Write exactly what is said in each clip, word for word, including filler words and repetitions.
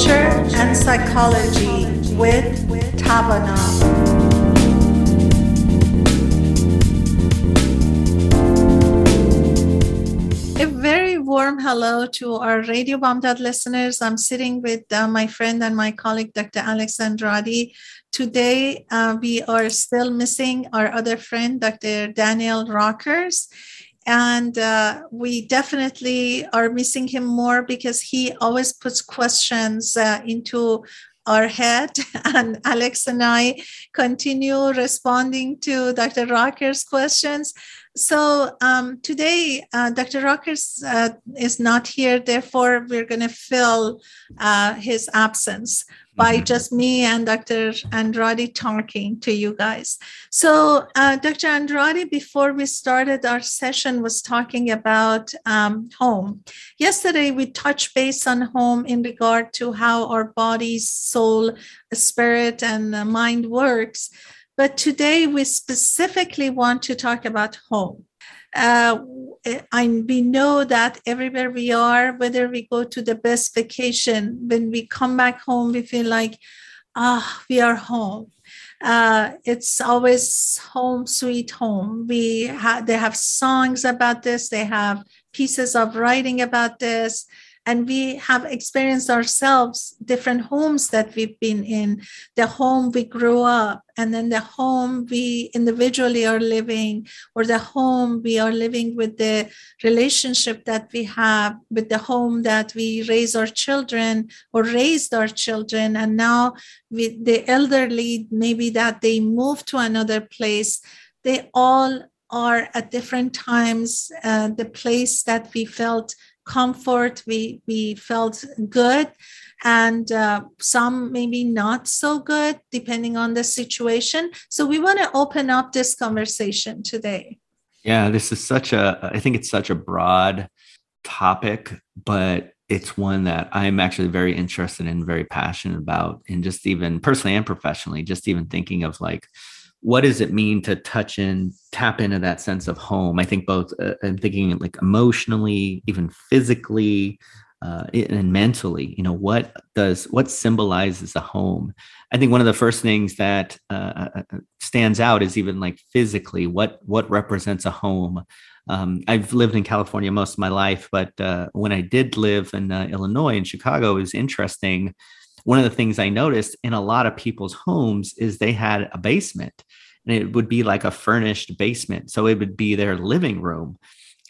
Culture and Psychology with Tavana. A very warm hello to our Radio Bamdad listeners. I'm sitting with uh, my friend and my colleague, Doctor Alexandrati. Today, uh, we are still missing our other friend, Doctor Daniel Rockers. And uh, we definitely are missing him more because he always puts questions uh, into our head. And Alex and I continue responding to Doctor Rockers' questions. So um, today, uh, Doctor Rockers uh, is not here. Therefore, we're going to fill uh, his absence by just me and Doctor Andrade talking to you guys. So uh, Doctor Andrade, before we started our session, was talking about um, home. Yesterday, we touched base on home in regard to how our body, soul, spirit, and mind works. But today, we specifically want to talk about home. Uh, and we know that everywhere we are, whether we go to the best vacation, when we come back home, we feel like, ah, oh, we are home. Uh, it's always home, sweet home. We ha- they have songs about this. They have pieces of writing about this. And we have experienced ourselves different homes that we've been in, the home we grew up, and then the home we individually are living, or the home we are living with the relationship that we have, with the home that we raise our children or raised our children. And now with the elderly, maybe that they move to another place, they all are at different times uh, the place that we felt comfort, we we felt good, and uh, some maybe not so good, depending on the situation. So we want to open up this conversation today. Yeah, this is such a, I think it's such a broad topic, but it's one that I'm actually very interested in, very passionate about, and just even personally and professionally, just even thinking of like, what does it mean to touch in, tap into that sense of home? I think both, uh, I'm thinking like emotionally, even physically, uh, and mentally, you know, what does, what symbolizes a home? I think one of the first things that uh, stands out is even like physically, what, what represents a home? Um, I've lived in California most of my life, but uh, when I did live in uh, Illinois and Chicago, it was interesting. One of the things I noticed in a lot of people's homes is they had a basement, and it would be like a furnished basement. So it would be their living room.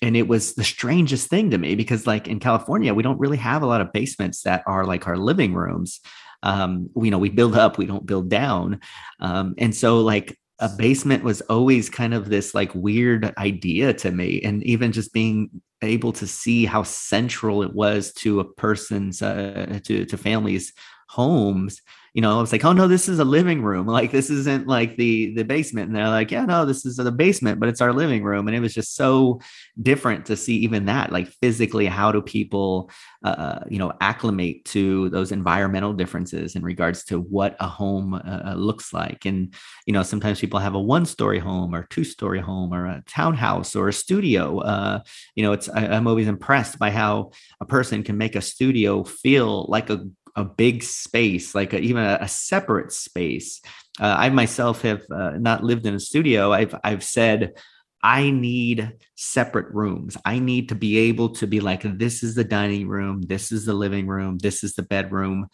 And it was the strangest thing to me because like in California, we don't really have a lot of basements that are like our living rooms. Um, we, you know, we build up, we don't build down. Um, and so like a basement was always kind of this like weird idea to me. And even just being able to see how central it was to a person's, uh, to, to families' homes, you know, I was like, oh no, this is a living room. Like this isn't like the, the basement. And they're like, yeah, no, this is the basement, but it's our living room. And it was just so different to see even that, like physically, how do people, uh, you know, acclimate to those environmental differences in regards to what a home uh, looks like. And, you know, sometimes people have a one story home or two story home or a townhouse or a studio. Uh, you know, it's, I, I'm always impressed by how a person can make a studio feel like a a big space, like a, even a, a separate space. Uh, I myself have uh, not lived in a studio. I've, I've said, I need separate rooms. I need to be able to be like, this is the dining room. This is the living room. This is the bedroom,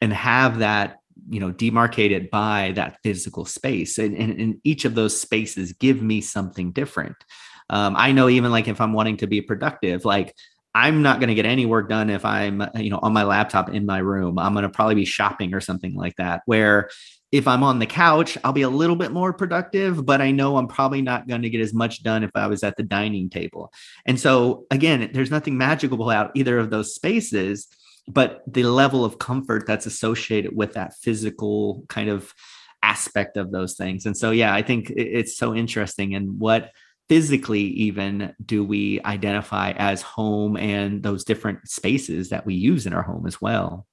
and have that, you know, demarcated by that physical space. And, and, and each of those spaces give me something different. Um, I know even like if I'm wanting to be productive, like I'm not going to get any work done if I'm, you know, on my laptop in my room. I'm going to probably be shopping or something like that, where if I'm on the couch, I'll be a little bit more productive, but I know I'm probably not going to get as much done if I was at the dining table. And so again, there's nothing magical about either of those spaces, but the level of comfort that's associated with that physical kind of aspect of those things. And so, yeah, I think it's so interesting. And what physically even do we identify as home, and those different spaces that we use in our home as well?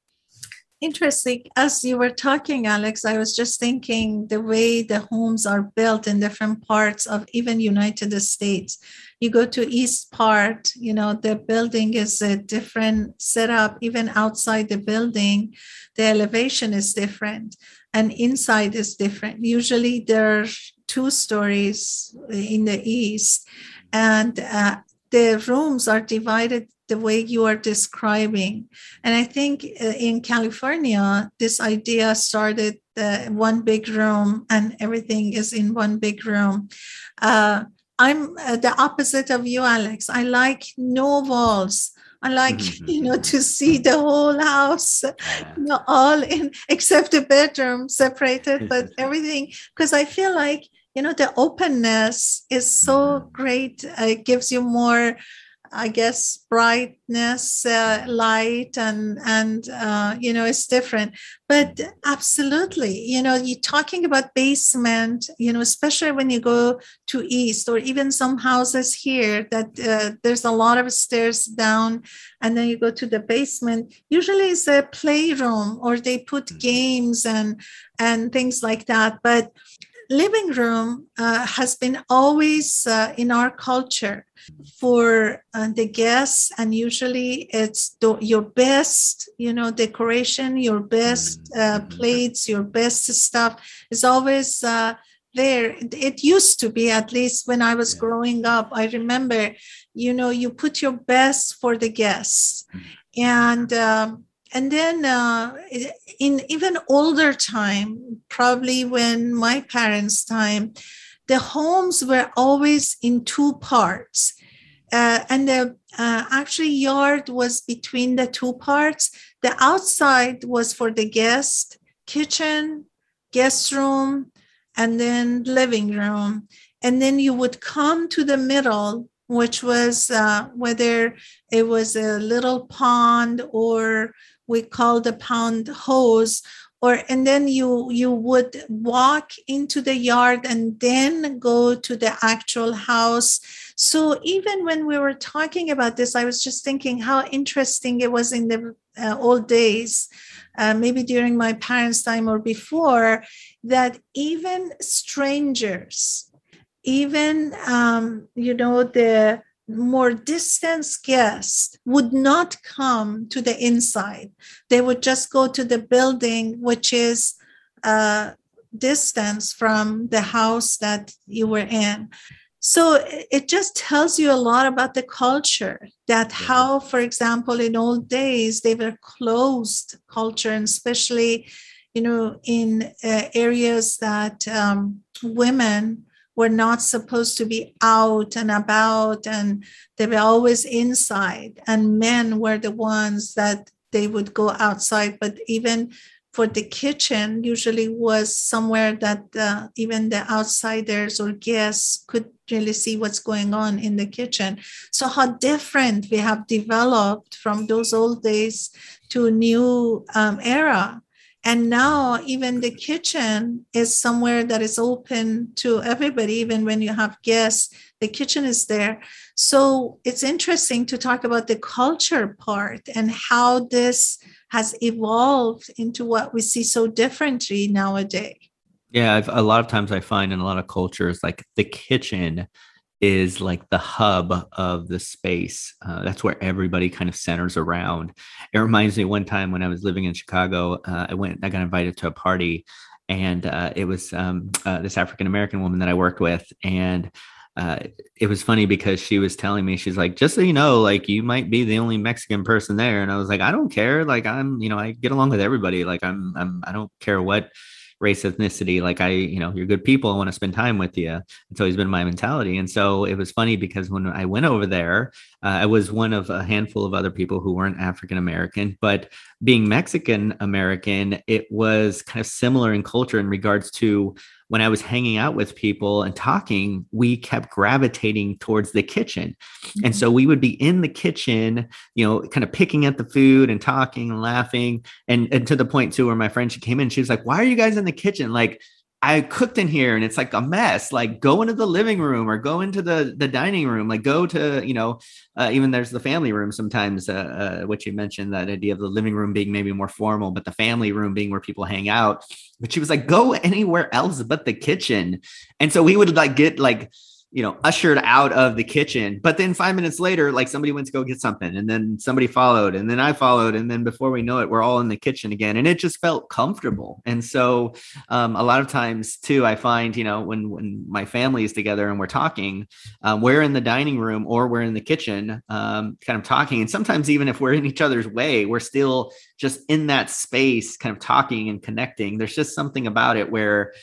Interesting. As you were talking, Alex, I was just thinking the way the homes are built in different parts of even United States. You go to East part, you know, the building is a different setup. Even outside the building, the elevation is different and inside is different. Usually there are two stories in the East, and uh, the rooms are divided the way you are describing. And I think in California, this idea started uh, one big room and everything is in one big room. Uh, I'm the opposite of you, Alex. I like no walls. I like, mm-hmm. you know, to see the whole house, you know, all in, except the bedroom separated, but everything, because I feel like, you know, the openness is so great. Uh, it gives you more, I guess, brightness, uh, light, and, and uh, you know, it's different. But absolutely, you know, you're talking about basement, you know, especially when you go to East or even some houses here that uh, there's a lot of stairs down and then you go to the basement. Usually it's a playroom or they put games and, and things like that. But living room uh, has been always uh, in our culture for uh, the guests, and usually it's the, your best, you know, decoration, your best uh, plates, your best stuff is always uh, there. It used to be, at least when I was growing up, I remember, you know, you put your best for the guests, and um, And then uh, in even older time, probably when my parents' time, the homes were always in two parts. Uh, and the uh, actually yard was between the two parts. The outside was for the guest, kitchen, guest room, and then living room. And then you would come to the middle, which was uh, whether it was a little pond or we call the pound hose, or and then you you would walk into the yard and then go to the actual house. So even when we were talking about this, I was just thinking how interesting it was in the uh, old days, uh, maybe during my parents' time or before, that even strangers, even, um, you know, the more distant guests would not come to the inside. They would just go to the building, which is uh, distance from the house that you were in. So it just tells you a lot about the culture, that how, for example, in old days, they were closed culture, and especially, you know, in uh, areas that um, women were not supposed to be out and about, and they were always inside, and men were the ones that they would go outside. But even for the kitchen, usually was somewhere that uh, even the outsiders or guests could really see what's going on in the kitchen. So how different we have developed from those old days to new um, era. And now even the kitchen is somewhere that is open to everybody. Even when you have guests, the kitchen is there. So it's interesting to talk about the culture part and how this has evolved into what we see so differently nowadays. Yeah, I've, a lot of times I find in a lot of cultures, like the kitchen is like the hub of the space. Uh, that's where everybody kind of centers around. It reminds me one time when I was living in Chicago, uh, I went, I got invited to a party, and uh, it was um, uh, this African-American woman that I worked with. And uh, it was funny because she was telling me, she's like, just so you know, like you might be the only Mexican person there. And I was like, I don't care. Like I'm, you know, I get along with everybody. Like I'm, I'm I don't care what race, ethnicity, like I, you know, you're good people. I want to spend time with you. It's always been my mentality. And so it was funny because when I went over there, uh, I was one of a handful of other people who weren't African-American, but being Mexican-American, it was kind of similar in culture in regards to when I was hanging out with people and talking, we kept gravitating towards the kitchen. And so we would be in the kitchen, you know, kind of picking at the food and talking and laughing. And, and to the point too, where my friend, she came in, she was like, why are you guys in the kitchen? Like, I cooked in here and it's like a mess, like go into the living room or go into the, the dining room, like go to, you know, uh, even there's the family room sometimes, uh, uh, what you mentioned, that idea of the living room being maybe more formal, but the family room being where people hang out. But she was like, go anywhere else but the kitchen. And so we would like get like, you know, ushered out of the kitchen, but then five minutes later, like somebody went to go get something and then somebody followed and then I followed. And then before we know it, we're all in the kitchen again. And it just felt comfortable. And so um, a lot of times too, I find, you know, when, when my family is together and we're talking, um, we're in the dining room or we're in the kitchen um, kind of talking. And sometimes even if we're in each other's way, we're still just in that space kind of talking and connecting. There's just something about it where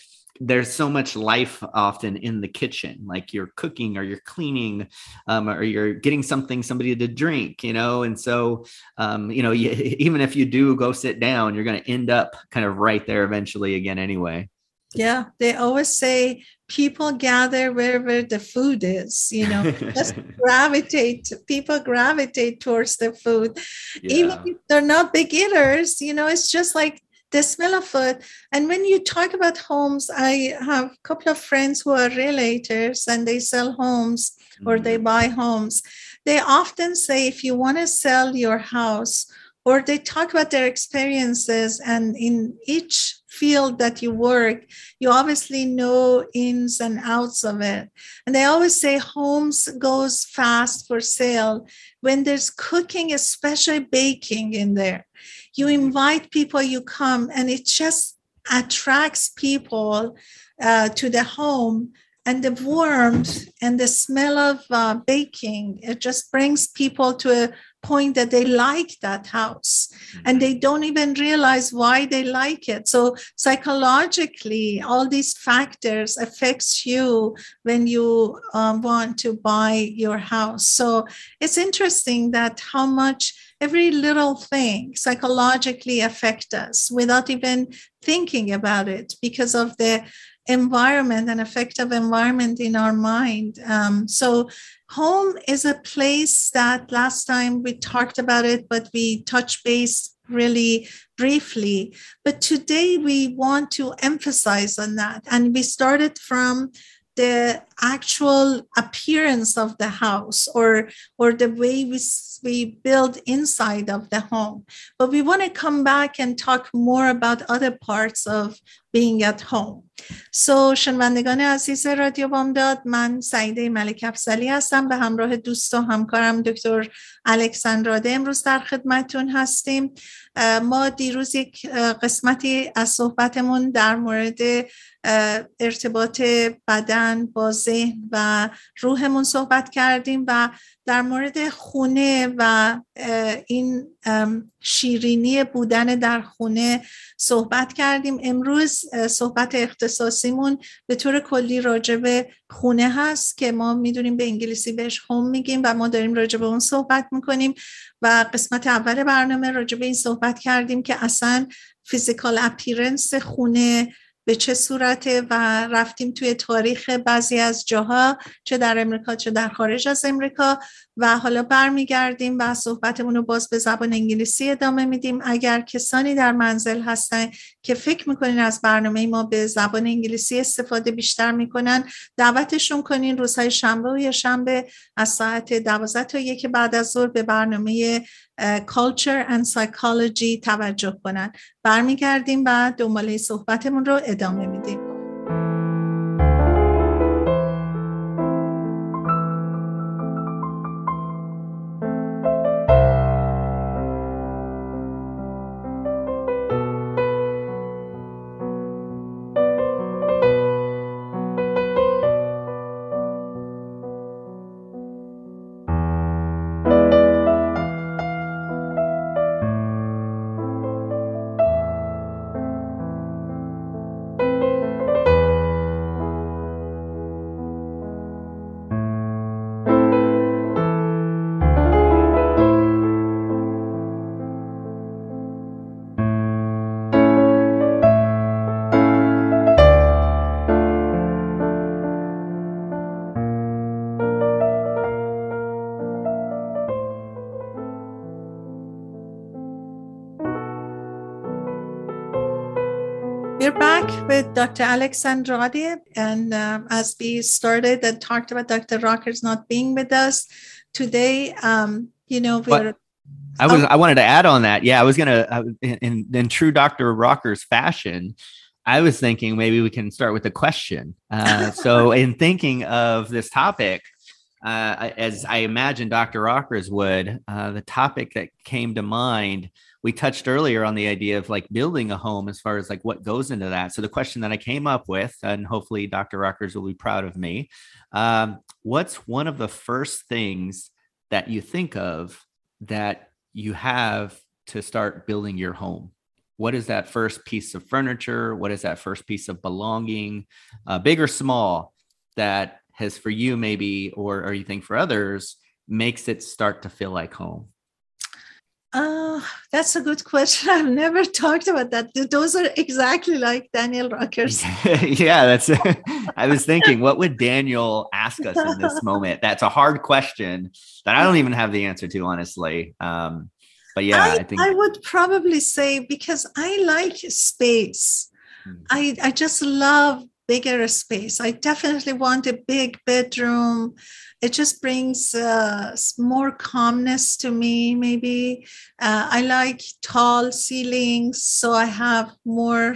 there's so much life often in the kitchen, like you're cooking or you're cleaning um, or you're getting something, somebody to drink, you know? And so, um, you know, you, even if you do go sit down, you're going to end up kind of right there eventually again, anyway. Yeah. They always say people gather wherever the food is, you know, just gravitate, people gravitate towards the food. Yeah. Even if they're not big eaters, you know, it's just like the smell of food. And when you talk about homes, I have a couple of friends who are realtors and they sell homes or they buy homes. They often say, if you want to sell your house, or they talk about their experiences, and in each field that you work, you obviously know ins and outs of it. And they always say homes goes fast for sale when there's cooking, especially baking in there. You invite people, you come, and it just attracts people uh, to the home, and the warmth and the smell of uh, baking, it just brings people to a point that they like that house and they don't even realize why they like it. So psychologically, all these factors affects you when you um, want to buy your house. So it's interesting that how much every little thing psychologically affects us without even thinking about it because of the environment and effective environment in our mind. Um, so home is a place that last time we talked about it, but we touched base really briefly. But today we want to emphasize on that. And we started from the actual appearance of the house or or the way we, we build inside of the home. But we want to come back and talk more about other parts of being at home. So شنوندگان عزیز رادیو بامداد، من سعیده ملک افضلی هستم به همراه دوست و همکارم دکتر الکساندراده امروز در خدمتتون هستیم. ما دیروز یک قسمتی از صحبتمون در مورد ارتباط بدن با ذهن و روحمون صحبت کردیم و در مورد خونه و این شیرینی بودن در خونه صحبت کردیم. امروز صحبت اختصاصیمون به طور کلی راجع به خونه هست که ما میدونیم به انگلیسی بهش هوم میگیم و ما داریم راجع به اون صحبت میکنیم و قسمت اول برنامه راجع به این صحبت کردیم که اصلا فیزیکال اپیرنس خونه به چه صورته و رفتیم توی تاریخ بعضی از جاها چه در امریکا چه در خارج از امریکا و حالا برمیگردیم و صحبتمون رو باز به زبان انگلیسی ادامه میدیم. اگر کسانی در منزل هستن که فکر میکنین از برنامه ما به زبان انگلیسی استفاده بیشتر میکنن دعوتشون کنین روزهای شنبه و یکشنبه از ساعت دوازده تا یک بعد از ظهر به برنامه Culture and Psychology توجه کنن. برمیگردیم و دنباله صحبتمون رو ادامه میدیم. We're back with Doctor Alexandrati, and um, as we started and talked about Doctor Rockers not being with us today, um, you know, we're... But I was. Oh. I wanted to add on that. Yeah, I was going to, in, in true Doctor Rockers fashion, I was thinking maybe we can start with a question. Uh, so in thinking of this topic, uh, as I imagine Doctor Rockers would, uh, the topic that came to mind, we touched earlier on the idea of like building a home as far as like what goes into that. So the question that I came up with, and hopefully Doctor Rockers will be proud of me, um, what's one of the first things that you think of that you have to start building your home? What is that first piece of furniture? What is that first piece of belonging, uh, big or small, that has for you maybe, or, or you think for others, makes it start to feel like home? Uh, that's a good question. I've never talked about that. Those are exactly like Daniel Rockers. Yeah, that's I was thinking, what would Daniel ask us in this moment? That's a hard question that I don't even have the answer to, honestly. Um, but yeah, I, I think I would probably say, because I like space. Hmm. I, I just love bigger space. I definitely want a big bedroom. It just brings uh, more calmness to me, maybe. Uh, I like tall ceilings, so I have more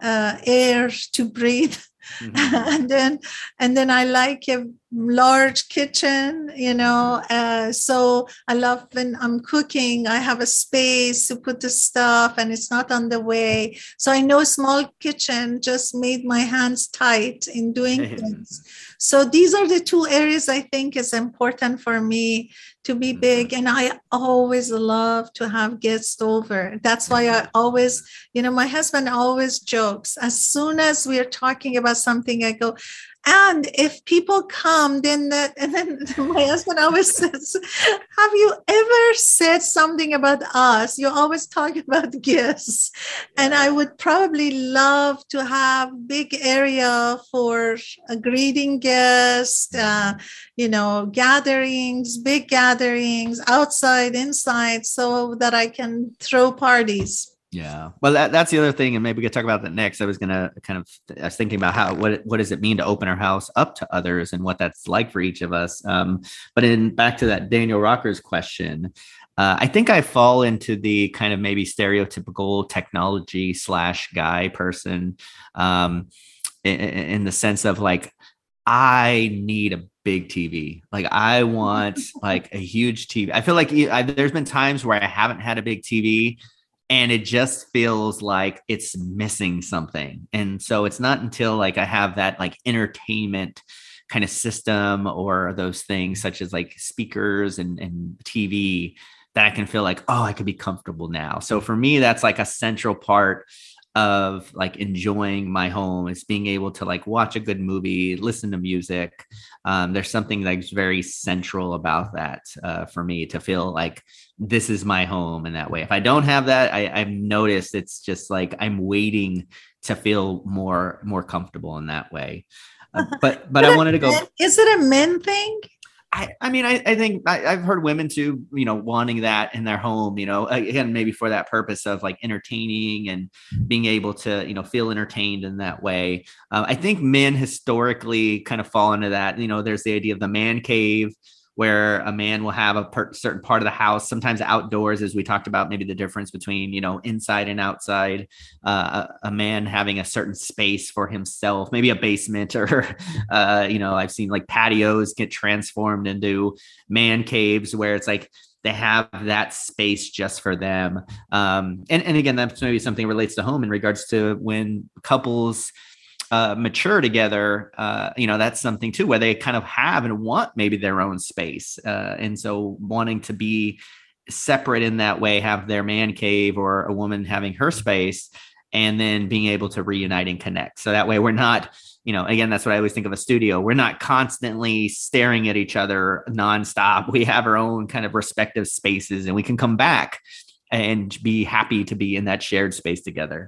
uh, air to breathe. Mm-hmm. and then and then I like a large kitchen, you know. Uh, so I love when I'm cooking, I have a space to put the stuff and it's not on the way. So I know small kitchen just made my hands tight in doing things. So these are the two areas I think is important for me to be big. And I always love to have guests over. That's why I always, you know, my husband always jokes. As soon as we are talking about something, I go, and if people come, then that, and then my husband always says, have you ever said something about us? You always talk about guests. And I would probably love to have big area for a greeting guest, uh, you know, gatherings, big gatherings, outside, inside, so that I can throw parties. Yeah. Well, that, that's the other thing. And maybe we could talk about that next. I was going to kind of, I was thinking about how, what, what does it mean to open our house up to others and what that's like for each of us. Um, but in back to that Daniel Rockers question, uh, I think I fall into the kind of maybe stereotypical technology slash guy person um, in, in the sense of like, I need a big T V. Like I want like a huge T V. I feel like I, there's been times where I haven't had a big T V and it just feels like it's missing something. And so it's not until like I have that like entertainment kind of system or those things such as like speakers and, and T V that I can feel like, oh, I could be comfortable now. So for me, that's like a central part of like enjoying my home is being able to like watch a good movie, listen to music. Um, there's something that's very central about that uh, for me to feel like this is my home in that way. If I don't have that, I, I've noticed it's just like I'm waiting to feel more more comfortable in that way. Uh, but but I wanted to go. Is it a men thing? I, I mean, I, I think I, I've heard women too, you know, wanting that in their home, you know, again, maybe for that purpose of like entertaining and being able to, you know, feel entertained in that way. Uh, I think men historically kind of fall into that. You know, there's the idea of the man cave where a man will have a per- certain part of the house, sometimes outdoors, as we talked about, maybe the difference between, you know, inside and outside, uh, a, a man having a certain space for himself, maybe a basement or, uh, you know, I've seen like patios get transformed into man caves where it's like, they have that space just for them. Um, and, and again, that's maybe something that relates to home in regards to when couples Uh, mature together, uh, you know, that's something too, where they kind of have and want maybe their own space. Uh, and so wanting to be separate in that way, have their man cave or a woman having her space and then being able to reunite and connect. So that way we're not, you know, again, that's what I always think of a studio. We're not constantly staring at each other nonstop. We have our own kind of respective spaces and we can come back and be happy to be in that shared space together.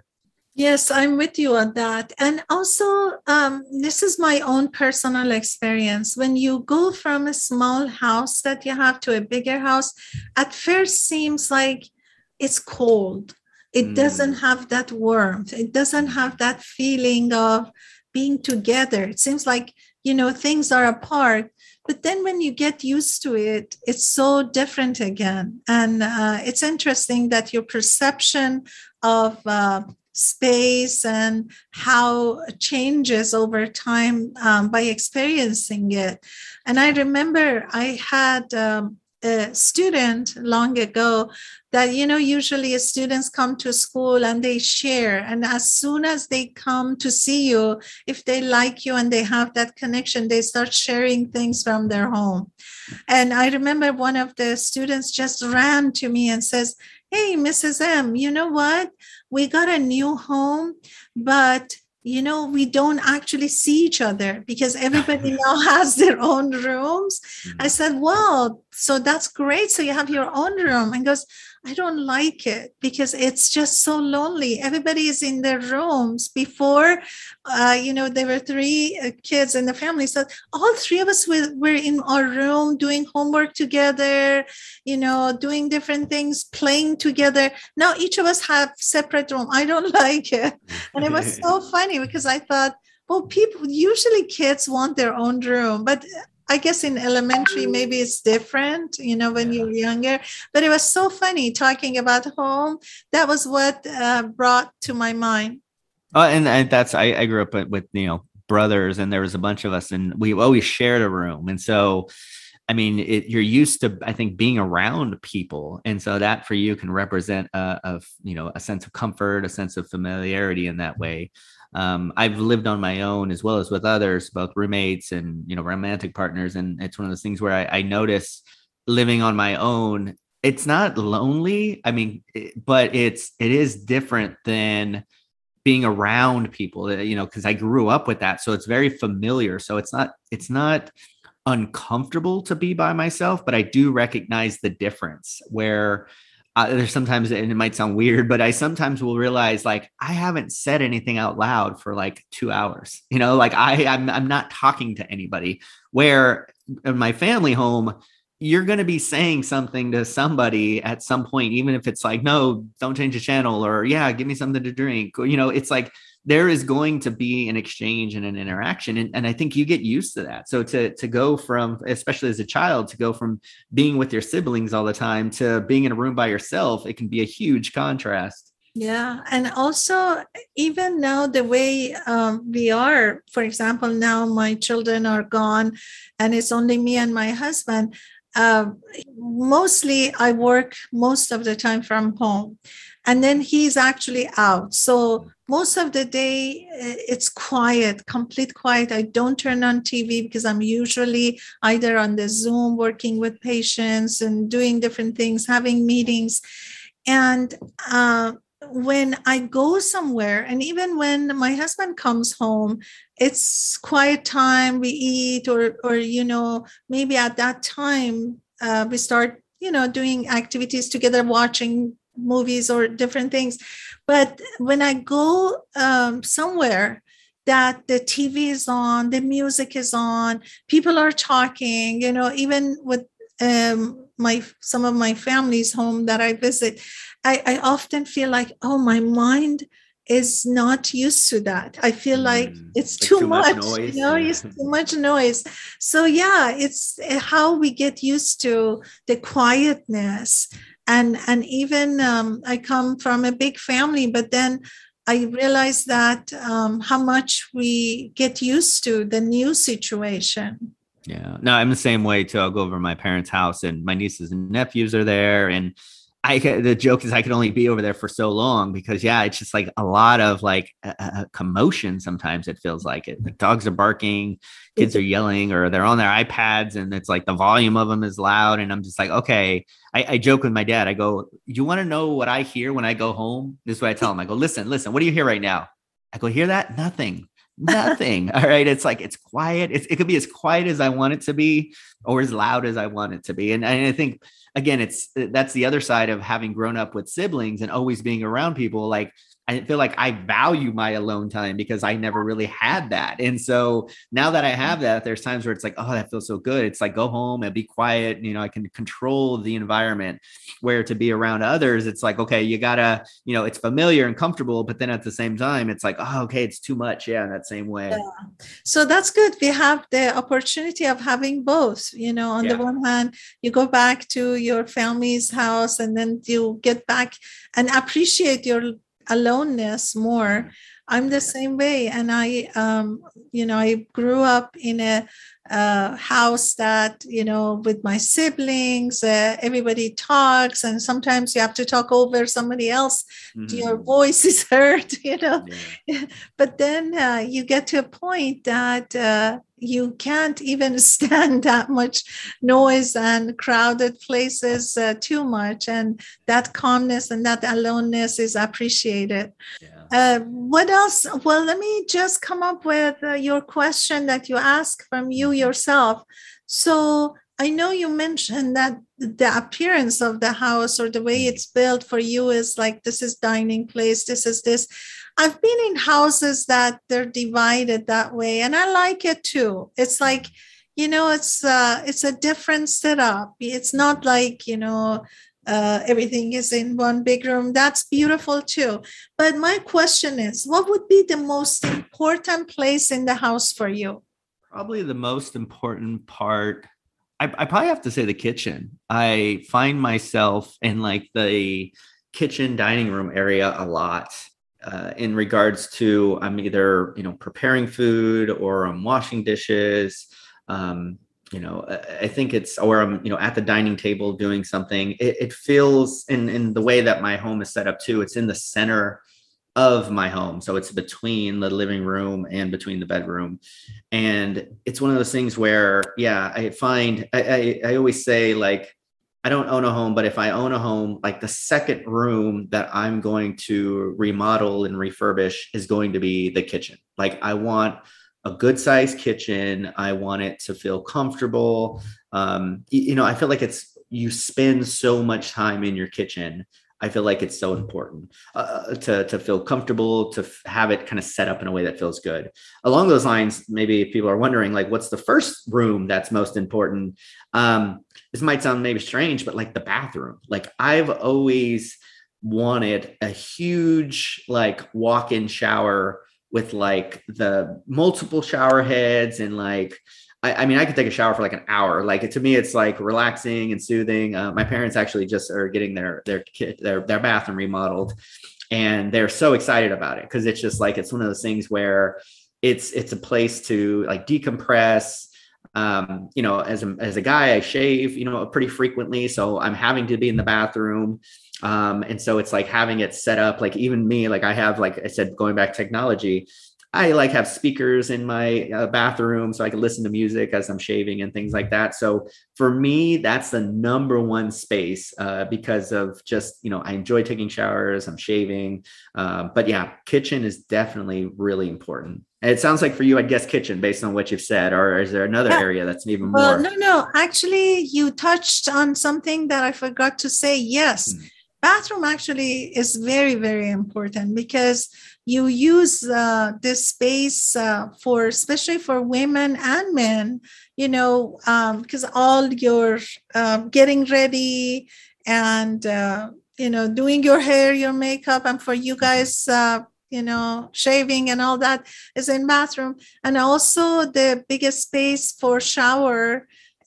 Yes, I'm with you on that. And also, um, this is my own personal experience. When you go from a small house that you have to a bigger house, at first seems like it's cold. It mm. doesn't have that warmth. It doesn't have that feeling of being together. It seems like, you know, things are apart. But then when you get used to it, it's so different again. And uh, it's interesting that your perception of uh, space and how it changes over time um, by experiencing it. And I remember I had um, a student long ago that, you know, usually students come to school and they share. And as soon as they come to see you, if they like you and they have that connection, they start sharing things from their home. And I remember one of the students just ran to me and says, "Hey, Missus M, you know what? We got a new home, but you know, we don't actually see each other because everybody now has their own rooms." I said, "Wow, so that's great. So you have your own room." And goes, "I don't like it because it's just so lonely. Everybody is in their rooms." Before, uh, you know, there were three uh, kids in the family. So all three of us were, were in our room doing homework together, you know, doing different things, playing together. Now each of us have separate room. I don't like it. And it was so funny because I thought, well, people, usually kids want their own room, but I guess in elementary, maybe it's different, you know, when yeah. you're younger. But it was so funny talking about home. That was what uh, brought to my mind. Oh, and I, that's, I, I grew up with, you know, brothers, and there was a bunch of us, and we always shared a room. And so, I mean, it, you're used to, I think, being around people. And so that for you can represent a, a you know, a sense of comfort, a sense of familiarity in that way. Um, I've lived on my own as well as with others, both roommates and, you know, romantic partners. And it's one of those things where I, I notice living on my own, it's not lonely. I mean, it, but it's, it is different than being around people, you know, because I grew up with that. So it's very familiar. So it's not, it's not uncomfortable to be by myself, but I do recognize the difference where Uh, there's sometimes, and it might sound weird, but I sometimes will realize, like, I haven't said anything out loud for like two hours, you know, like I, I'm, I'm not talking to anybody, where in my family home, you're going to be saying something to somebody at some point, even if it's like, "No, don't change the channel," or "Yeah, give me something to drink," or, you know, it's like, there is going to be an exchange and an interaction. And, and I think you get used to that. So to, to go from, especially as a child, to go from being with your siblings all the time to being in a room by yourself, it can be a huge contrast. Yeah. And also, even now, the way um, we are, for example, now my children are gone and it's only me and my husband. Uh, mostly I work most of the time from home. And then he's actually out. So most of the day, it's quiet, complete quiet. I don't turn on T V because I'm usually either on the Zoom working with patients and doing different things, having meetings. And uh, when I go somewhere, and even when my husband comes home, it's quiet time. We eat, or, or you know, maybe at that time, uh, we start, you know, doing activities together, watching movies or different things. But when I go um, somewhere that the T V is on, the music is on, people are talking, you know, even with um, my some of my family's home that I visit, I, I often feel like, oh, my mind is not used to that. I feel like mm, it's, it's too, too much, much noise. You know, yeah. It's too much noise. So yeah, it's how we get used to the quietness. And and even um, I come from a big family, but then I realized that um, how much we get used to the new situation. Yeah, no, I'm the same way too. I'll go over to my parents' house and my nieces and nephews are there. And I the joke is I could only be over there for so long because, yeah, it's just like a lot of like a, a commotion. Sometimes it feels like it. The dogs are barking, kids are yelling, or they're on their iPads, and it's like the volume of them is loud. And I'm just like, okay. I, I joke with my dad. I go, "You want to know what I hear when I go home?" This is what I tell him. I go, "Listen, listen. What do you hear right now?" I go, "Hear that? Nothing." Nothing. All right. It's like, it's quiet. It's, it could be as quiet as I want it to be or as loud as I want it to be. And, and I think, again, it's, that's the other side of having grown up with siblings and always being around people. Like, I feel like I value my alone time because I never really had that. And so now that I have that, there's times where it's like, oh, that feels so good. It's like, go home and be quiet. You know, I can control the environment. Where to be around others, it's like, okay, you gotta, you know, it's familiar and comfortable, but then at the same time, it's like, oh, okay, it's too much. Yeah. In that same way. Yeah. So that's good. We have the opportunity of having both, you know, on yeah. the one hand, you go back to your family's house and then you get back and appreciate your aloneness more. I'm the same way. And I, um, you know, I grew up in a uh, house that, you know, with my siblings, uh, everybody talks. And sometimes you have to talk over somebody else. Mm-hmm. Your voice is heard, you know. Yeah. But then uh, you get to a point that uh, you can't even stand that much noise and crowded places uh, too much. And that calmness and that aloneness is appreciated. Yeah. Uh, what else? Well, let me just come up with uh, your question that you ask from you yourself. So I know you mentioned that the appearance of the house or the way it's built for you is like, this is dining place, this is this. I've been in houses that they're divided that way, and I like it too. It's like, you know, it's uh, it's a different setup. It's not like, you know, Uh, everything is in one big room. That's beautiful too. But my question is, what would be the most important place in the house for you? Probably the most important part, I, I probably have to say the kitchen. I find myself in like the kitchen dining room area a lot. Uh, in regards to, I'm either, you know, preparing food or I'm washing dishes. Um, You know, I think it's, or I'm, you know, at the dining table doing something. It, it feels in, in the way that my home is set up too, it's in the center of my home. So it's between the living room and between the bedroom. And it's one of those things where, yeah, I find, I, I, I always say like, I don't own a home, but if I own a home, like the second room that I'm going to remodel and refurbish is going to be the kitchen. Like I want a good sized kitchen. I want it to feel comfortable. Um, you, you know, I feel like it's, you spend so much time in your kitchen. I feel like it's so important uh, to, to feel comfortable, to f- have it kind of set up in a way that feels good. Along those lines, maybe if people are wondering, like, what's the first room that's most important? Um, this might sound maybe strange, but like the bathroom. Like I've always wanted a huge, like walk-in shower with like the multiple shower heads and like, I, I mean, I could take a shower for like an hour. Like it, to me, it's like relaxing and soothing. Uh, my parents actually just are getting their, their kid, their, their bathroom remodeled, and they're so excited about it. Cause it's just like, it's one of those things where it's, it's a place to like decompress. Um, you know, as a, as a guy, I shave, you know, pretty frequently. So I'm having to be in the bathroom. Um, and so it's like having it set up, like even me, like I have, like I said, going back technology, I like have speakers in my uh, bathroom so I can listen to music as I'm shaving and things like that. So for me, that's the number one space uh, because of just, you know, I enjoy taking showers, I'm shaving. Uh, but yeah, kitchen is definitely really important. And it sounds like for you, I guess, kitchen based on what you've said, or is there another yeah. area that's even well, more? No, no, actually you touched on something that I forgot to say. Yes. Mm. Bathroom actually is very, very important because you use uh, this space uh, for, especially for women and men, you know, because um, all your uh, getting ready and, uh, you know, doing your hair, your makeup, and for you guys, uh, you know, shaving and all that is in bathroom. And also the biggest space for shower.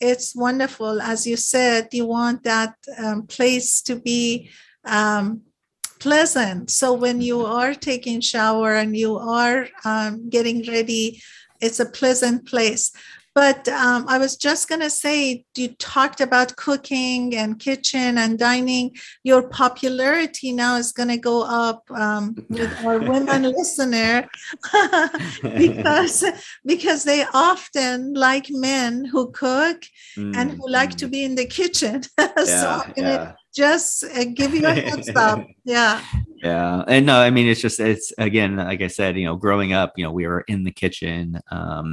It's wonderful. As you said, you want that um, place to be um, pleasant. So when you are taking shower and you are um, getting ready, it's a pleasant place. But um, I was just going to say, you talked about cooking and kitchen and dining. Your popularity now is going to go up um, with our women listener because, because they often like men who cook mm. and who like to be in the kitchen. Yeah, so I'm gonna yeah. just uh, give you a heads up. Yeah. Yeah. And no, I mean, it's just, it's again, like I said, you know, growing up, you know, we were in the kitchen. Um,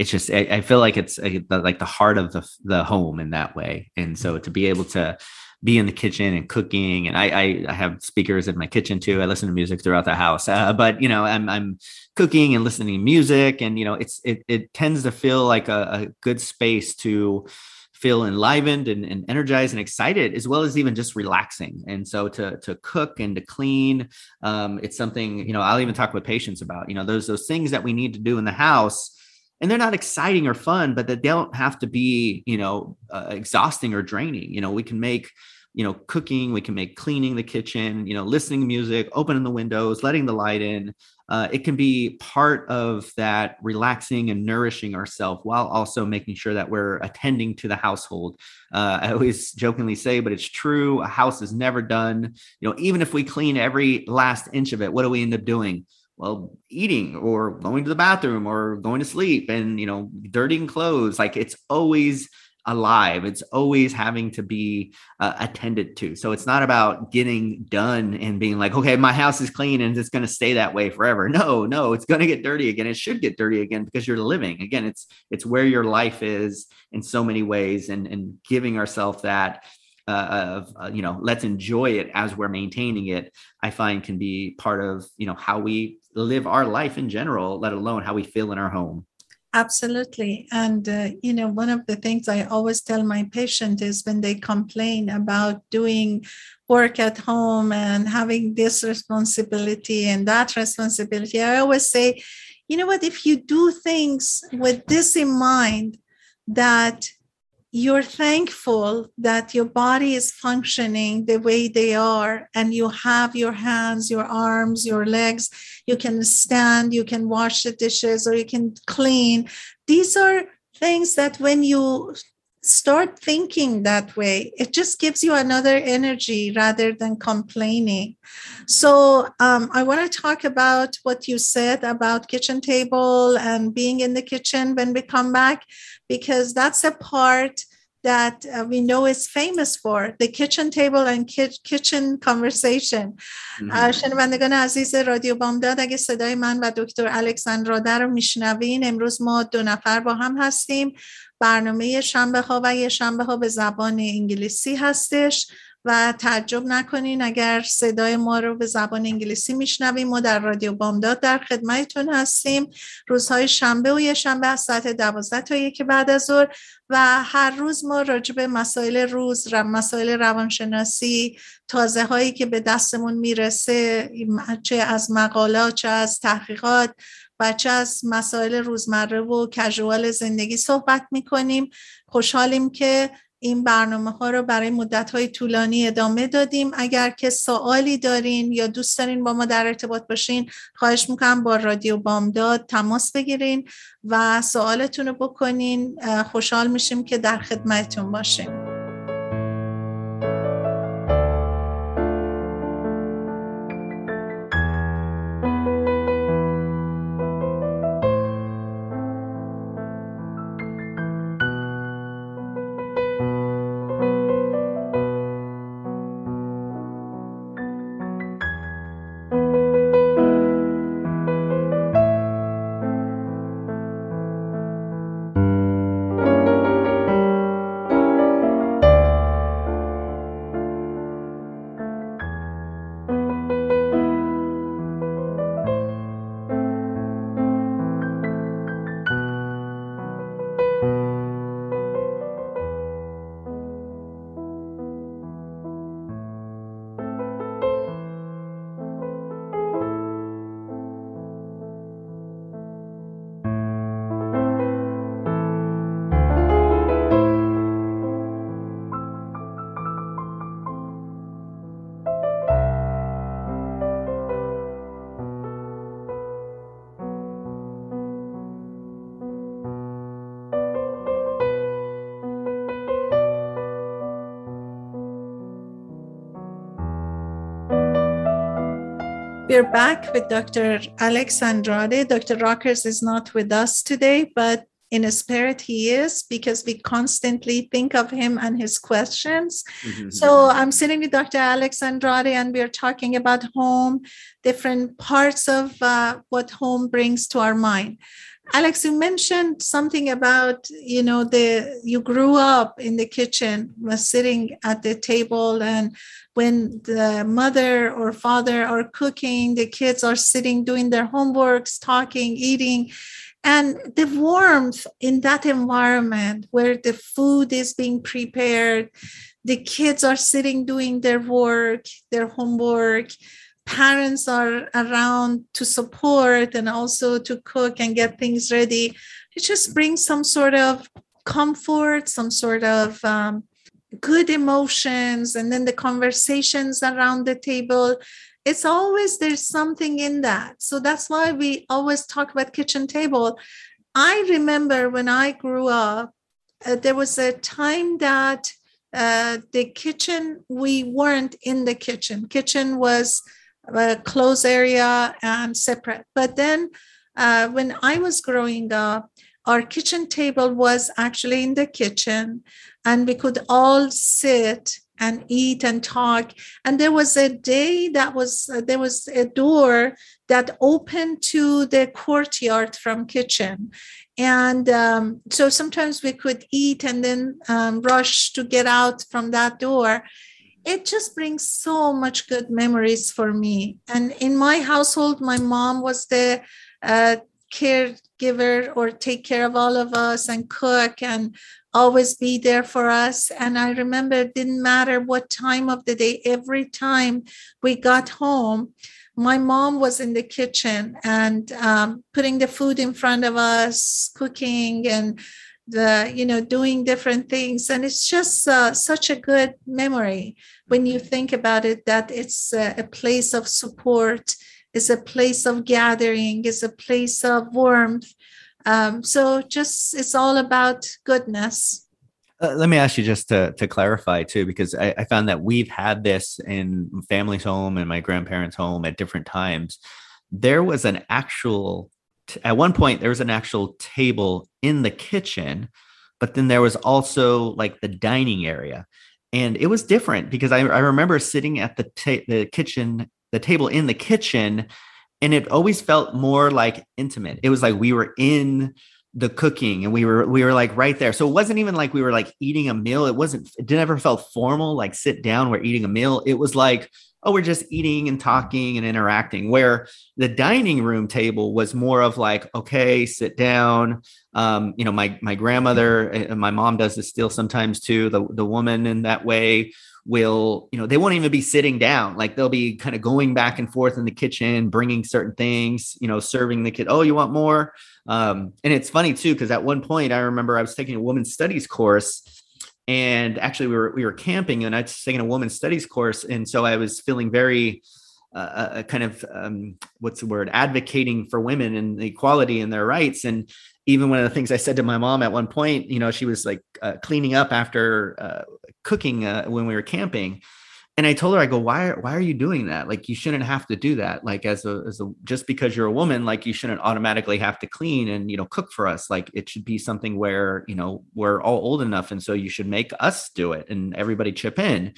it's just, I, I feel like it's a, the, like the heart of the, the home in that way. And so to be able to be in the kitchen and cooking. And I, I have speakers in my kitchen too. I listen to music throughout the house, uh, but you know, I'm, I'm cooking and listening to music, and, you know, it's, it, it tends to feel like a, a good space to feel enlivened and, and energized and excited, as well as even just relaxing. And so to, to cook and to clean, um, it's something, you know, I'll even talk with patients about, you know, those, those things that we need to do in the house. And they're not exciting or fun, but that they don't have to be, you know, uh, exhausting or draining. You know, we can make, you know, cooking, we can make cleaning the kitchen, you know, listening to music, opening the windows, letting the light in. Uh, it can be part of that relaxing and nourishing ourselves while also making sure that we're attending to the household. Uh, I always jokingly say, but it's true. A house is never done. You know, even if we clean every last inch of it, what do we end up doing? Well, eating or going to the bathroom or going to sleep and, you know, dirtying clothes. Like, it's always alive. It's always having to be uh, attended to. So it's not about getting done and being like, okay, my house is clean and it's going to stay that way forever. No, no, it's going to get dirty again. It should get dirty again because you're living. Again, it's, it's where your life is in so many ways, and, and giving ourselves that, Uh, of, uh, you know, let's enjoy it as we're maintaining it, I find can be part of, you know, how we live our life in general, let alone how we feel in our home. Absolutely. And, uh, you know, one of the things I always tell my patient is when they complain about doing work at home and having this responsibility and that responsibility, I always say, you know what, if you do things with this in mind, that you're thankful that your body is functioning the way they are, and you have your hands, your arms, your legs, you can stand, you can wash the dishes, or you can clean. These are things that when you start thinking that way, it just gives you another energy rather than complaining. So um, I want to talk about what you said about kitchen table and being in the kitchen when we come back, because that's a part that uh, we know is famous for, the kitchen table and ki- kitchen conversation. Mm-hmm. شنوندگان عزیز رادیو بامداد، اگه صدای من و دکتر الکساندراده رو میشنوین، امروز ما دو نفر با هم هستیم. برنامه شنبه ها و یه شنبه ها به زبان انگلیسی هستش و تعجب نکنین اگر صدای ما رو به زبان انگلیسی میشنویم. ما در رادیو بامداد در خدمتتون هستیم روزهای شنبه و یه شنبه از ساعت دوازده تا یک بعد از ظهر، و هر روز ما راجع به مسائل روز، مسائل روانشناسی، تازه هایی که به دستمون میرسه، چه از مقالات، چه از تحقیقات، بچه از مسائل روزمره و کژوال زندگی صحبت میکنیم. خوشحالیم که این برنامه ها رو برای مدت‌های طولانی ادامه دادیم. اگر که سوالی دارین یا دوست دارین با ما در ارتباط باشین، خواهش میکنم با رادیو بامداد تماس بگیرین و سوالتون رو بکنین. خوشحال میشیم که در خدمتتون باشیم. We're back with Doctor Alexandrati. Doctor Rockers is not with us today, but in a spirit he is, because we constantly think of him and his questions. Mm-hmm. So I'm sitting with Doctor Alexandrati, and we're talking about home, different parts of uh, what home brings to our mind. Alex, you mentioned something about, you know, the you grew up in the kitchen, was sitting at the table, and when the mother or father are cooking, the kids are sitting, doing their homeworks, talking, eating. And the warmth in that environment where the food is being prepared, the kids are sitting doing their work, their homework, parents are around to support and also to cook and get things ready. It just brings some sort of comfort, some sort of um, good emotions, and then the conversations around the table. It's always, there's something in that. So that's why we always talk about kitchen table. I remember when I grew up, uh, there was a time that uh, the kitchen, we weren't in the kitchen. Kitchen was a closed area and separate. But then uh, when I was growing up, our kitchen table was actually in the kitchen, and we could all sit and eat and talk. And there was a day that was, uh, there was a door that opened to the courtyard from kitchen. And um, so sometimes we could eat and then um, rush to get out from that door. It just brings so much good memories for me. And in my household, my mom was the uh, caregiver or take care of all of us and cook and always be there for us. And I remember it didn't matter what time of the day, every time we got home, my mom was in the kitchen and um, putting the food in front of us, cooking and the, you know, doing different things. And it's just uh, such a good memory when you think about it, that it's uh, a place of support, it's a place of gathering, it's a place of warmth. Um, so just, it's all about goodness. Uh, let me ask you just to, to clarify too, because I, I found that we've had this in family's home and my grandparents' home at different times. There was an actual, t- at one point there was an actual table in the kitchen, but then there was also like the dining area, and it was different because I, I remember sitting at the ta- the kitchen, the table in the kitchen, and it always felt more like intimate. It was like we were in the cooking and we were we were like right there. So it wasn't even like we were like eating a meal. It wasn't, it never felt formal, like sit down, we're eating a meal. It was like, oh, we're just eating and talking and interacting, where the dining room table was more of like, okay, sit down. Um, you know, my my grandmother and my mom does this still sometimes too. The the woman in that way will, you know, they won't even be sitting down. Like they'll be kind of going back and forth in the kitchen, bringing certain things, you know, serving the kid. Oh, you want more? Um, and it's funny too, because at one point I remember I was taking a women's studies course, and actually we were, we were camping, and I was taking a women's studies course. And so I was feeling very, uh, a kind of, um, what's the word, advocating for women and equality and their rights. And even one of the things I said to my mom at one point, you know, she was like uh, cleaning up after uh, cooking uh, when we were camping. And I told her, I go, why, why are you doing that? Like, you shouldn't have to do that. Like as a, as a, just because you're a woman, like you shouldn't automatically have to clean and, you know, cook for us. Like it should be something where, you know, we're all old enough. And so you should make us do it and everybody chip in.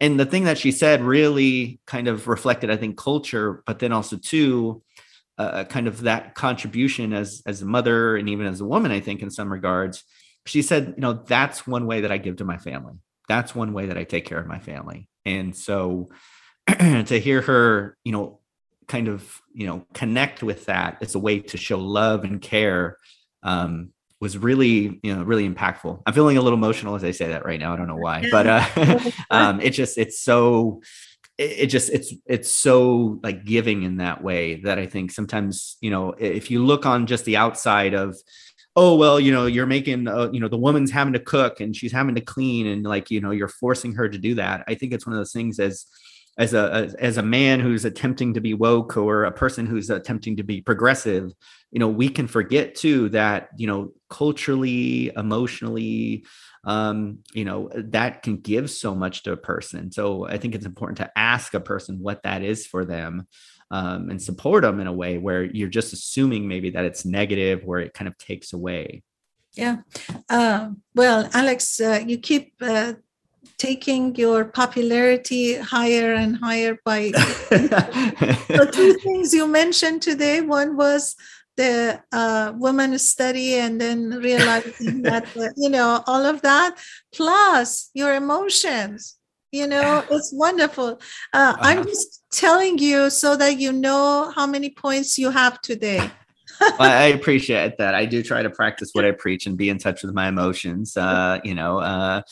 And the thing that she said really kind of reflected, I think, culture, but then also too, Uh, kind of that contribution as as a mother and even as a woman, I think in some regards. She said, you know, that's one way that I give to my family. That's one way that I take care of my family. And so to hear her, you know, kind of, you know, connect with that as a way to show love and care um, was really, you know, really impactful. I'm feeling a little emotional as I say that right now. I don't know why, but uh, um, it just, it's so... It just, it's, it's so like giving in that way that I think sometimes, you know, if you look on just the outside of, oh, well, you know, you're making, uh, you know, the woman's having to cook and she's having to clean and like, you know, you're forcing her to do that. I think it's one of those things as, as a, as a man who's attempting to be woke or a person who's attempting to be progressive, you know, we can forget too that, you know, culturally, emotionally, um, you know, that can give so much to a person. So I think it's important to ask a person what that is for them, um, and support them in a way where you're just assuming maybe that it's negative, where it kind of takes away. Yeah. Uh, well, Alex, uh, you keep, uh, taking your popularity higher and higher by the so two things you mentioned today. One was the uh, women study and then realizing that, you know, all of that, plus your emotions, you know, it's wonderful. Uh, I'm just telling you so that you know how many points you have today. I appreciate that. I do try to practice what I preach and be in touch with my emotions. Uh, you know, uh,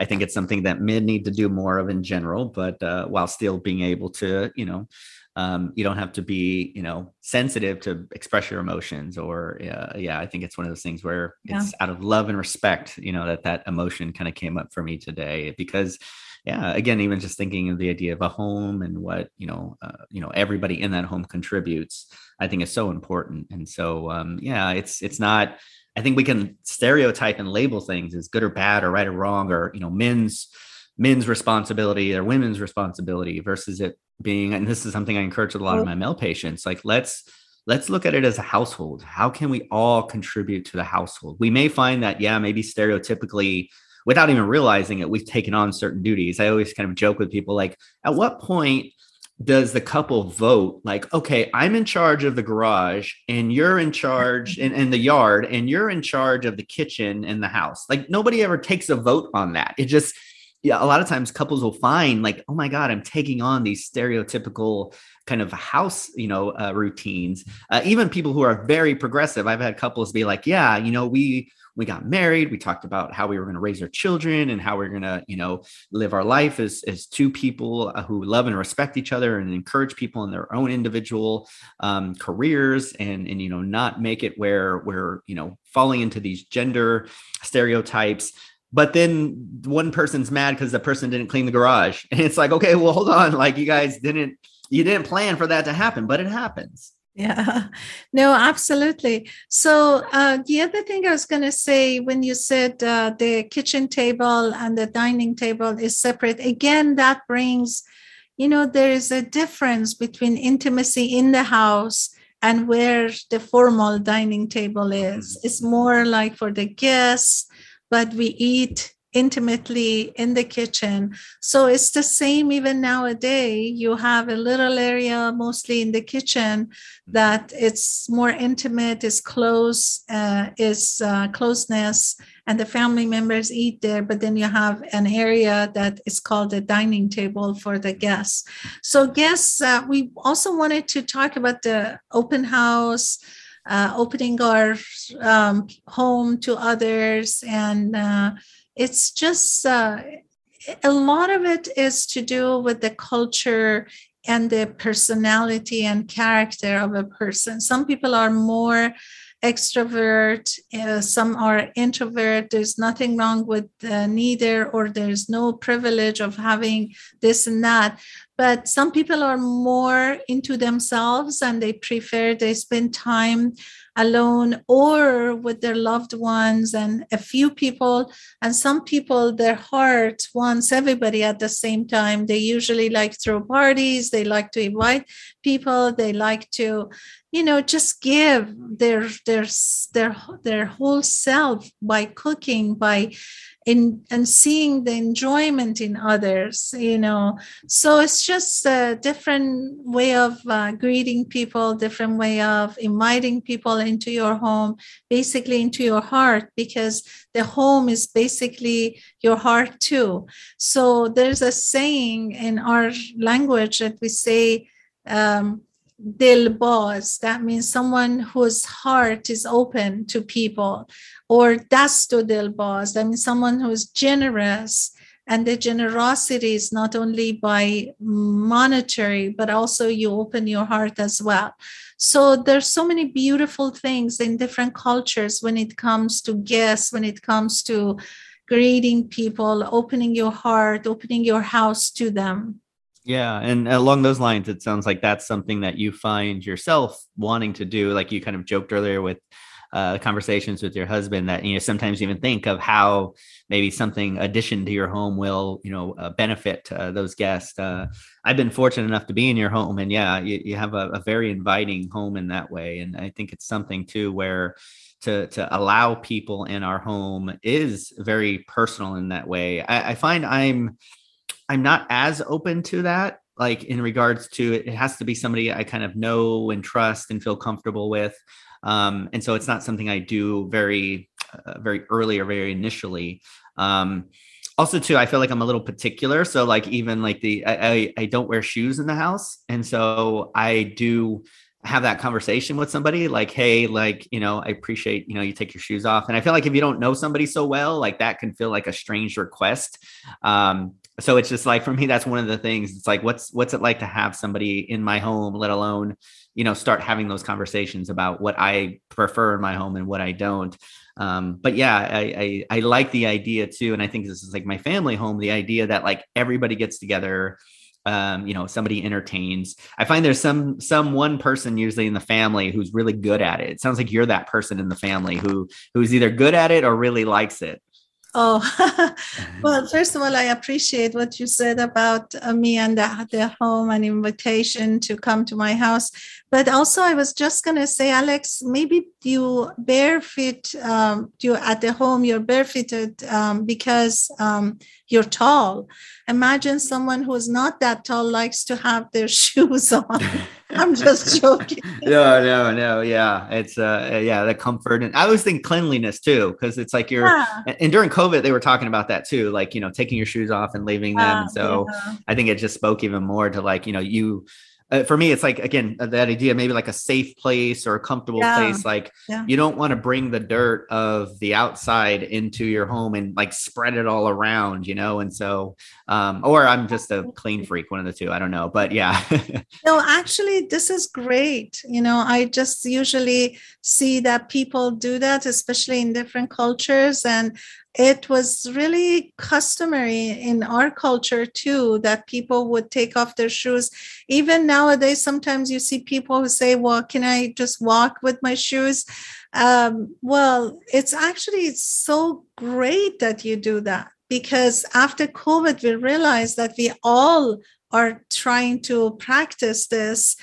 I think it's something that men need to do more of in general, but uh, while still being able to, you know, um, you don't have to be, you know, sensitive to express your emotions or, uh, yeah, I think it's one of those things where yeah. it's out of love and respect, you know, that that emotion kind of came up for me today because, yeah, again, even just thinking of the idea of a home and what, you know, uh, you know, everybody in that home contributes, I think is so important. And so, um, yeah, it's, it's not, I think we can stereotype and label things as good or bad or right or wrong, or, you know, men's, men's responsibility or women's responsibility versus it being, and this is something I encourage a lot of my male patients, like, let's, let's look at it as a household. How can we all contribute to the household? We may find that, yeah, maybe stereotypically without even realizing it, we've taken on certain duties. I always kind of joke with people, like, at what point does the couple vote? Like, okay, I'm in charge of the garage and you're in charge and, and the yard and you're in charge of the kitchen and the house. Like, nobody ever takes a vote on that. It just, yeah, a lot of times couples will find like, oh my God, I'm taking on these stereotypical kind of house, you know, uh, routines. Uh, even people who are very progressive. I've had couples be like, yeah, you know, we, we got married. We talked about how we were going to raise our children and how we we're going to, you know, live our life as, as two people who love and respect each other and encourage people in their own individual um, careers and, and, you know, not make it where we're, you know, falling into these gender stereotypes. But then one person's mad because the person didn't clean the garage. And it's like, okay, well, hold on. Like, you guys didn't, you didn't plan for that to happen, but it happens. Yeah, no, absolutely. So uh, the other thing I was going to say, when you said uh, the kitchen table and the dining table is separate, again, that brings, you know, there is a difference between intimacy in the house and where the formal dining table is. It's more like for the guests, but we eat intimately in the kitchen. So it's the same even nowadays. You have a little area mostly in the kitchen that it's more intimate, it's close, uh, it's uh, closeness, and the family members eat there. But then you have an area that is called the dining table for the guests. So guests, uh, we also wanted to talk about the open house, uh, opening our um, home to others, and uh, it's just uh, a lot of it is to do with the culture and the personality and character of a person. Some people are more extrovert, uh, some are introvert. There's nothing wrong with uh, neither, or there's no privilege of having this and that. But some people are more into themselves and they prefer they spend time alone or with their loved ones and a few people. And some people, their heart wants everybody at the same time. They usually like throw parties. They like to invite people. They like to, you know, just give their their their their whole self by cooking, by in and seeing the enjoyment in others, you know. So it's just a different way of uh, greeting people, different way of inviting people into your home, basically into your heart, because the home is basically your heart too. So there's a saying in our language that we say, um, Dilbaz, that means someone whose heart is open to people, or dasto dilbaz, that means someone who is generous, and the generosity is not only by monetary, but also you open your heart as well. So there's so many beautiful things in different cultures when it comes to guests, when it comes to greeting people, opening your heart, opening your house to them. Yeah. And along those lines, it sounds like that's something that you find yourself wanting to do. Like you kind of joked earlier with uh, conversations with your husband that, you know, sometimes you even think of how maybe something addition to your home will, you know, uh, benefit uh, those guests. Uh, I've been fortunate enough to be in your home, and yeah, you, you have a, a very inviting home in that way. And I think it's something too, where to, to allow people in our home is very personal in that way. I, I find I'm I'm not as open to that like in regards to it, it has to be somebody I kind of know and trust and feel comfortable with. Um, and so it's not something I do very, uh, very early or very initially. Um, also too, I feel like I'm a little particular. So like, even like the, I, I, I don't wear shoes in the house. And so I do have that conversation with somebody like, hey, like, you know, I appreciate, you know, you take your shoes off. And I feel like if you don't know somebody so well, like that can feel like a strange request. Um, so it's just like, for me, that's one of the things. It's like, what's, what's it like to have somebody in my home, let alone, you know, start having those conversations about what I prefer in my home and what I don't. Um, but yeah, I, I, I like the idea too. And I think this is like my family home, the idea that like everybody gets together, um, you know, somebody entertains. I find there's some, some one person usually in the family who's really good at it. It sounds like you're that person in the family who, who's either good at it or really likes it. Oh, well, first of all, I appreciate what you said about uh, me and the, the home and invitation to come to my house. But also I was just going to say, Alex, maybe you barefoot, um, you at the home, you're barefooted um, because um, you're tall. Imagine someone who's not that tall likes to have their shoes on. I'm just joking. No, no, no. Yeah. It's uh yeah, the comfort. And I always think cleanliness too, because it's like you're yeah. and during COVID they were talking about that too, like, you know, taking your shoes off and leaving them. Um, and so yeah. I think it just spoke even more to like, you know, you uh, for me, it's like, again, that idea, maybe like a safe place or a comfortable yeah. place. Like yeah. you don't want to bring the dirt of the outside into your home and like spread it all around, you know? And so, um, or I'm just a clean freak, one of the two, I don't know, but yeah. No, actually this is great. You know, I just usually see that people do that, especially in different cultures. And it was really customary in our culture too, that people would take off their shoes. Even nowadays, sometimes you see people who say, well, can I just walk with my shoes? Um, well, it's actually it's so great that you do that, because after COVID, we realized that we all are trying to practice this.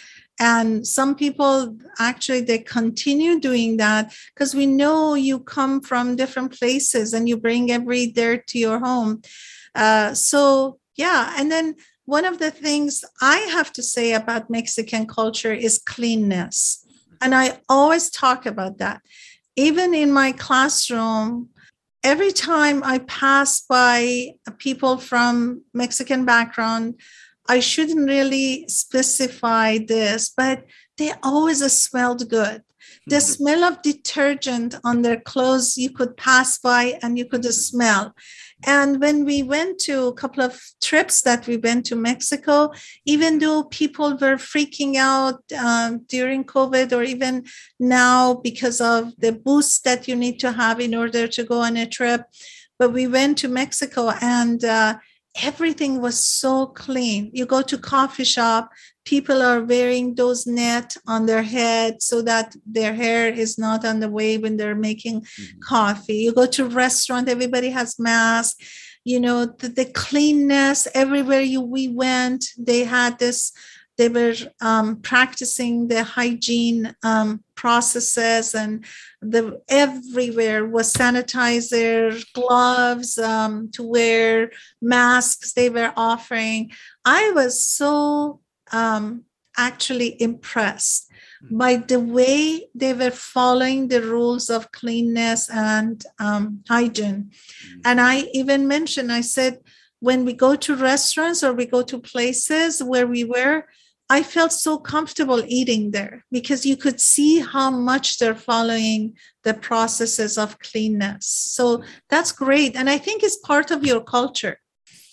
And some people actually, they continue doing that because we know you come from different places and you bring every dirt to your home. Uh, so, yeah. And then one of the things I have to say about Mexican culture is cleanness. And I always talk about that. Even in my classroom, every time I pass by people from Mexican background, I shouldn't really specify this, but they always smelled good. The smell of detergent on their clothes, you could pass by and you could smell. And when we went to a couple of trips that we went to Mexico, even though people were freaking out um, during COVID or even now because of the boost that you need to have in order to go on a trip, but we went to Mexico and uh, everything was so clean. You go to coffee shop, people are wearing those net on their head so that their hair is not on the way when they're making mm-hmm. coffee. You go to restaurant, everybody has masks. You know, the, the cleanness everywhere you we went, they had this, they were um, practicing the hygiene um, processes, and the everywhere was sanitizer, gloves um, to wear, masks they were offering. I was so um, actually impressed by the way they were following the rules of cleanness and um, hygiene. And I even mentioned, I said, when we go to restaurants or we go to places where we were, I felt so comfortable eating there because you could see how much they're following the processes of cleanness. So that's great. And I think it's part of your culture.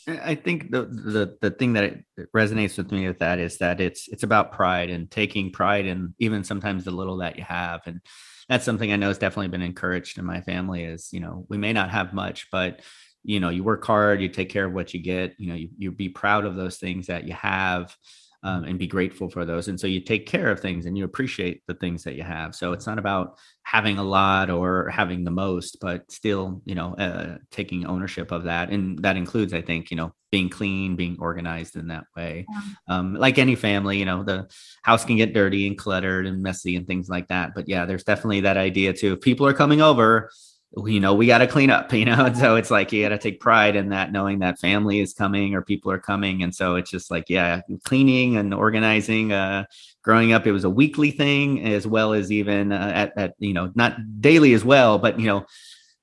I think the the, the thing that it resonates with me with that is that it's it's about pride and taking pride in even sometimes the little that you have. And that's something I know has definitely been encouraged in my family is, you know, we may not have much, but you know, you work hard, you take care of what you get, you know, you, you be proud of those things that you have. Um, and be grateful for those. And so you take care of things and you appreciate the things that you have. So it's not about having a lot or having the most, but still, you know, uh, taking ownership of that. And that includes, I think, you know, being clean, being organized in that way. Yeah. Um, like any family, you know, the house can get dirty and cluttered and messy and things like that. But yeah, there's definitely that idea too. If people are coming over, you know, we got to clean up, you know? And so it's like, you got to take pride in that, knowing that family is coming or people are coming. And so it's just like, yeah, cleaning and organizing, uh, growing up, it was a weekly thing, as well as even uh, at, at, you know, not daily as well, but, you know,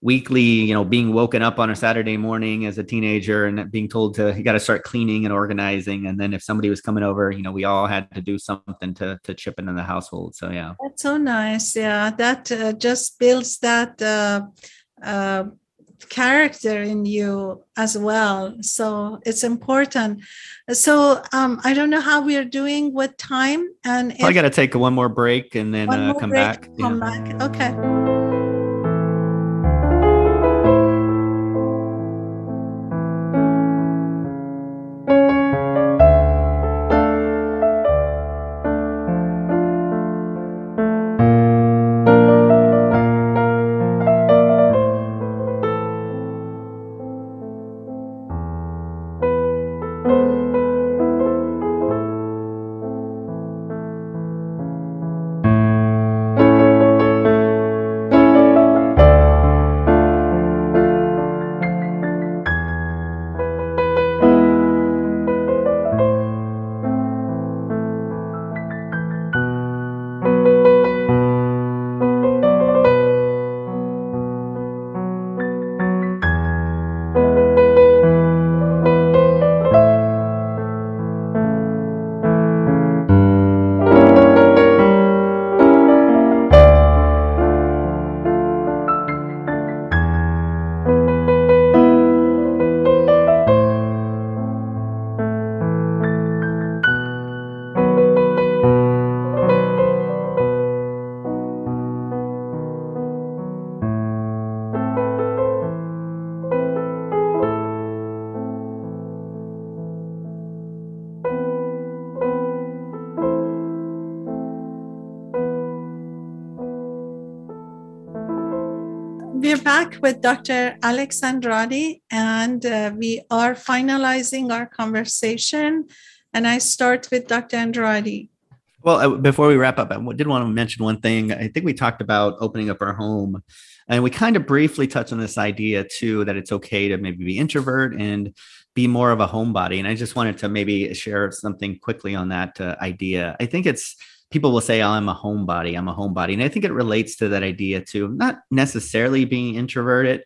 weekly, you know, being woken up on a Saturday morning as a teenager and being told to, you got to start cleaning and organizing. And then if somebody was coming over, you know, we all had to do something to to chip into the household. So, yeah. That's so nice. Yeah. That uh, just builds that uh, uh, character in you as well. So it's important. So um, I don't know how we are doing with time. And I got to take one more break and then uh, come back. Come back. Okay. Back with Doctor Alexandrati, and uh, we are finalizing our conversation. And I start with Doctor Andrade. Well, uh, before we wrap up, I did want to mention one thing. I think we talked about opening up our home, and we kind of briefly touched on this idea too, that it's okay to maybe be introvert and be more of a homebody. And I just wanted to maybe share something quickly on that uh, idea. I think it's people will say, oh, I'm a homebody. I'm a homebody. And I think it relates to that idea too, not necessarily being introverted,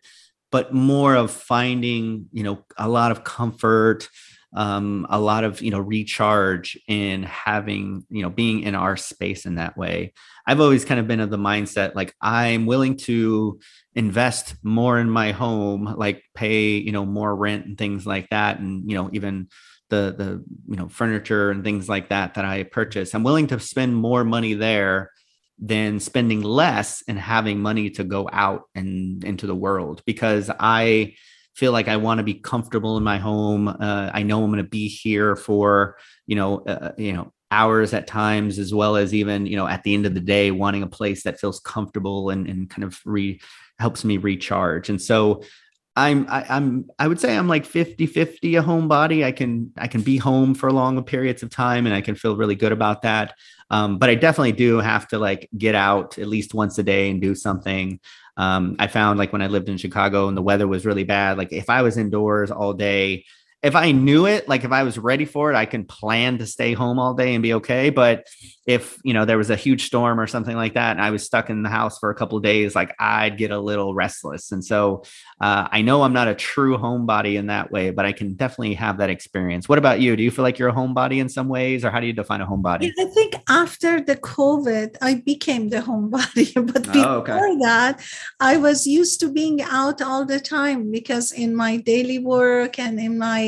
but more of finding, you know, a lot of comfort, um, a lot of, you know, recharge in having, you know, being in our space in that way. I've always kind of been of the mindset, like I'm willing to invest more in my home, like pay, you know, more rent and things like that. And, you know, even the, the, you know, furniture and things like that, that I purchase, I'm willing to spend more money there than spending less and having money to go out and into the world, because I feel like I want to be comfortable in my home. Uh, I know I'm going to be here for, you know, uh, you know, hours at times, as well as even, you know, at the end of the day, wanting a place that feels comfortable and, and kind of re helps me recharge. And so I'm, I, I'm, I would say I'm like fifty fifty a homebody. I can, I can be home for long periods of time and I can feel really good about that. Um, but I definitely do have to like get out at least once a day and do something. Um, I found like when I lived in Chicago and the weather was really bad, like if I was indoors all day, if I knew it, like if I was ready for it, I can plan to stay home all day and be okay. But if, you know, there was a huge storm or something like that, and I was stuck in the house for a couple of days, like I'd get a little restless. And so uh, I know I'm not a true homebody in that way, but I can definitely have that experience. What about you? Do you feel like you're a homebody in some ways, or how do you define a homebody? I think after the COVID, I became the homebody, but before oh, okay. that, I was used to being out all the time, because in my daily work and in my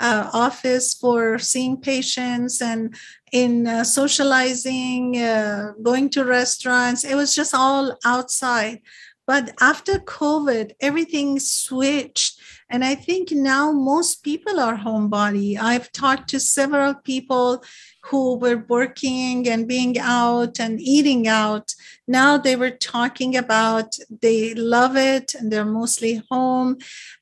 Uh, office for seeing patients and in uh, socializing, uh, going to restaurants. It was just all outside. But after COVID, everything switched. And I think now most people are homebody. I've talked to several people who were working and being out and eating out. Now they were talking about they love it and they're mostly home.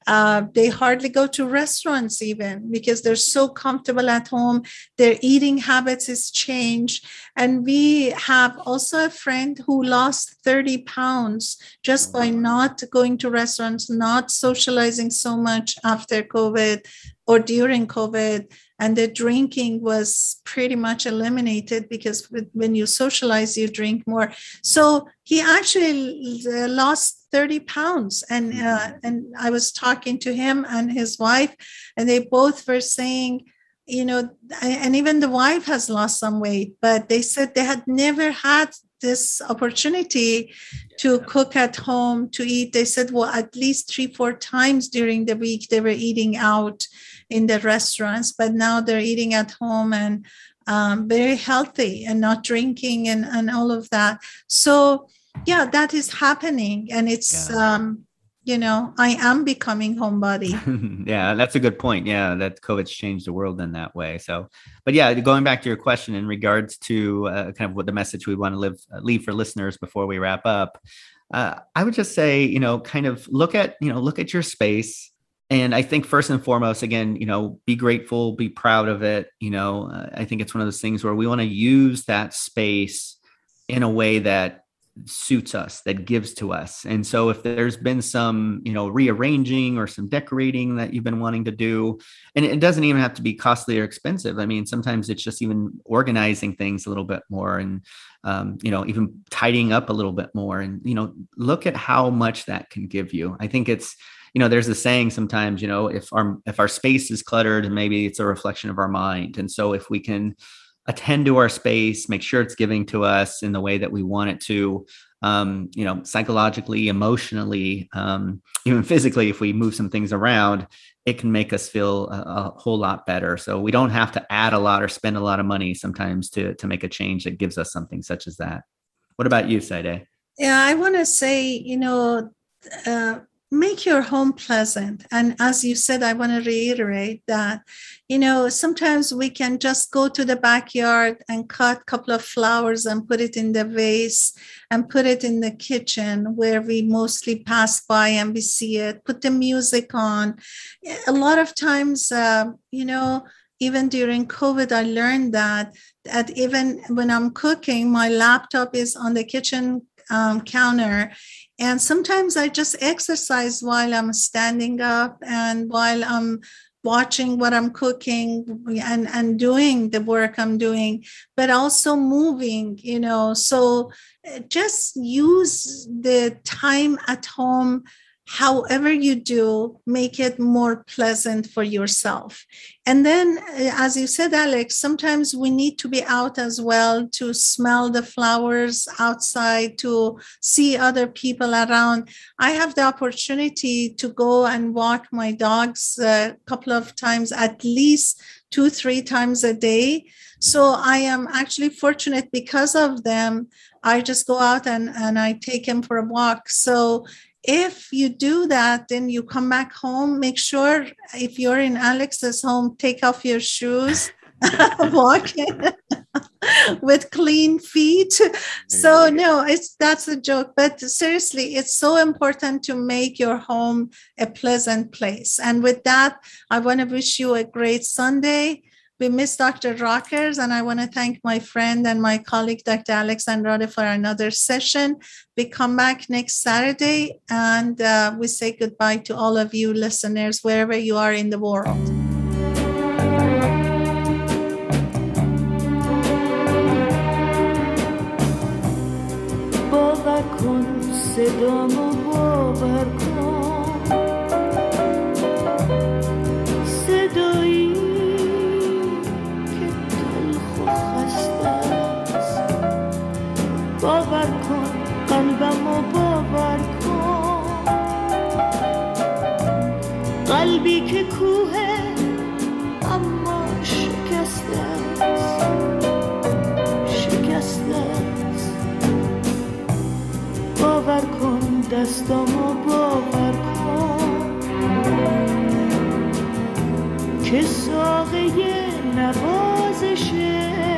Uh, they hardly go to restaurants even because they're so comfortable at home. Their eating habits has changed. And we have also a friend who lost thirty pounds just by not going to restaurants, not socializing so much after COVID or during COVID. And the drinking was pretty much eliminated because when you socialize, you drink more. So he actually lost thirty pounds. And uh, and I was talking to him and his wife, and they both were saying, you know, and even the wife has lost some weight, but they said they had never had this opportunity to cook at home, to eat. They said, well, at least three, four times during the week, they were eating out in the restaurants, but now they're eating at home and um, very healthy and not drinking and, and all of that. So yeah, that is happening. And it's, yeah. um, you know, I am becoming homebody. Yeah, that's a good point. Yeah, that COVID's changed the world in that way. So, but yeah, going back to your question in regards to uh, kind of what the message we want to live, uh, leave for listeners before we wrap up, uh, I would just say, you know, kind of look at, you know, look at your space. And I think first and foremost, again, you know, be grateful, be proud of it. You know, uh, I think it's one of those things where we want to use that space in a way that suits us, that gives to us. And so if there's been some, you know, rearranging or some decorating that you've been wanting to do, and it doesn't even have to be costly or expensive. I mean, sometimes it's just even organizing things a little bit more and, um, you know, even tidying up a little bit more and, you know, look at how much that can give you. I think it's, you know, there's a saying sometimes, you know, if our, if our space is cluttered, maybe it's a reflection of our mind. And so if we can attend to our space, make sure it's giving to us in the way that we want it to, um, you know, psychologically, emotionally, um, even physically, if we move some things around, it can make us feel a, a whole lot better. So we don't have to add a lot or spend a lot of money sometimes to, to make a change that gives us something such as that. What about you, Saide? Yeah, I want to say, you know, uh, make your home pleasant. And as you said, I want to reiterate that, you know, sometimes we can just go to the backyard and cut a couple of flowers and put it in the vase and put it in the kitchen where we mostly pass by and we see it, put the music on. A lot of times, uh, you know, even during COVID, I learned that, that even when I'm cooking, my laptop is on the kitchen um, counter. And sometimes I just exercise while I'm standing up and while I'm watching what I'm cooking and, and doing the work I'm doing, but also moving, you know. So just use the time at home, however you do, make it more pleasant for yourself. And then, as you said, Alex, sometimes we need to be out as well to smell the flowers outside, to see other people around. I have the opportunity to go and walk my dogs a couple of times, at least two, three times a day. So I am actually fortunate because of them. I just go out and, and I take them for a walk. So if you do that, then you come back home, make sure if you're in Alex's home, take off your shoes, walk in with clean feet. So no, it's that's a joke. But seriously, it's so important to make your home a pleasant place. And with that, I want to wish you a great Sunday. We miss Doctor Rockers, and I want to thank my friend and my colleague, Doctor Alexandrati, for another session. We come back next Saturday, and uh, we say goodbye to all of you listeners, wherever you are in the world. باور کن قلبمو باور کن قلبی که کوهه اما شکسته است شکسته است باور کن دستامو باور کن که ساقه نوازشه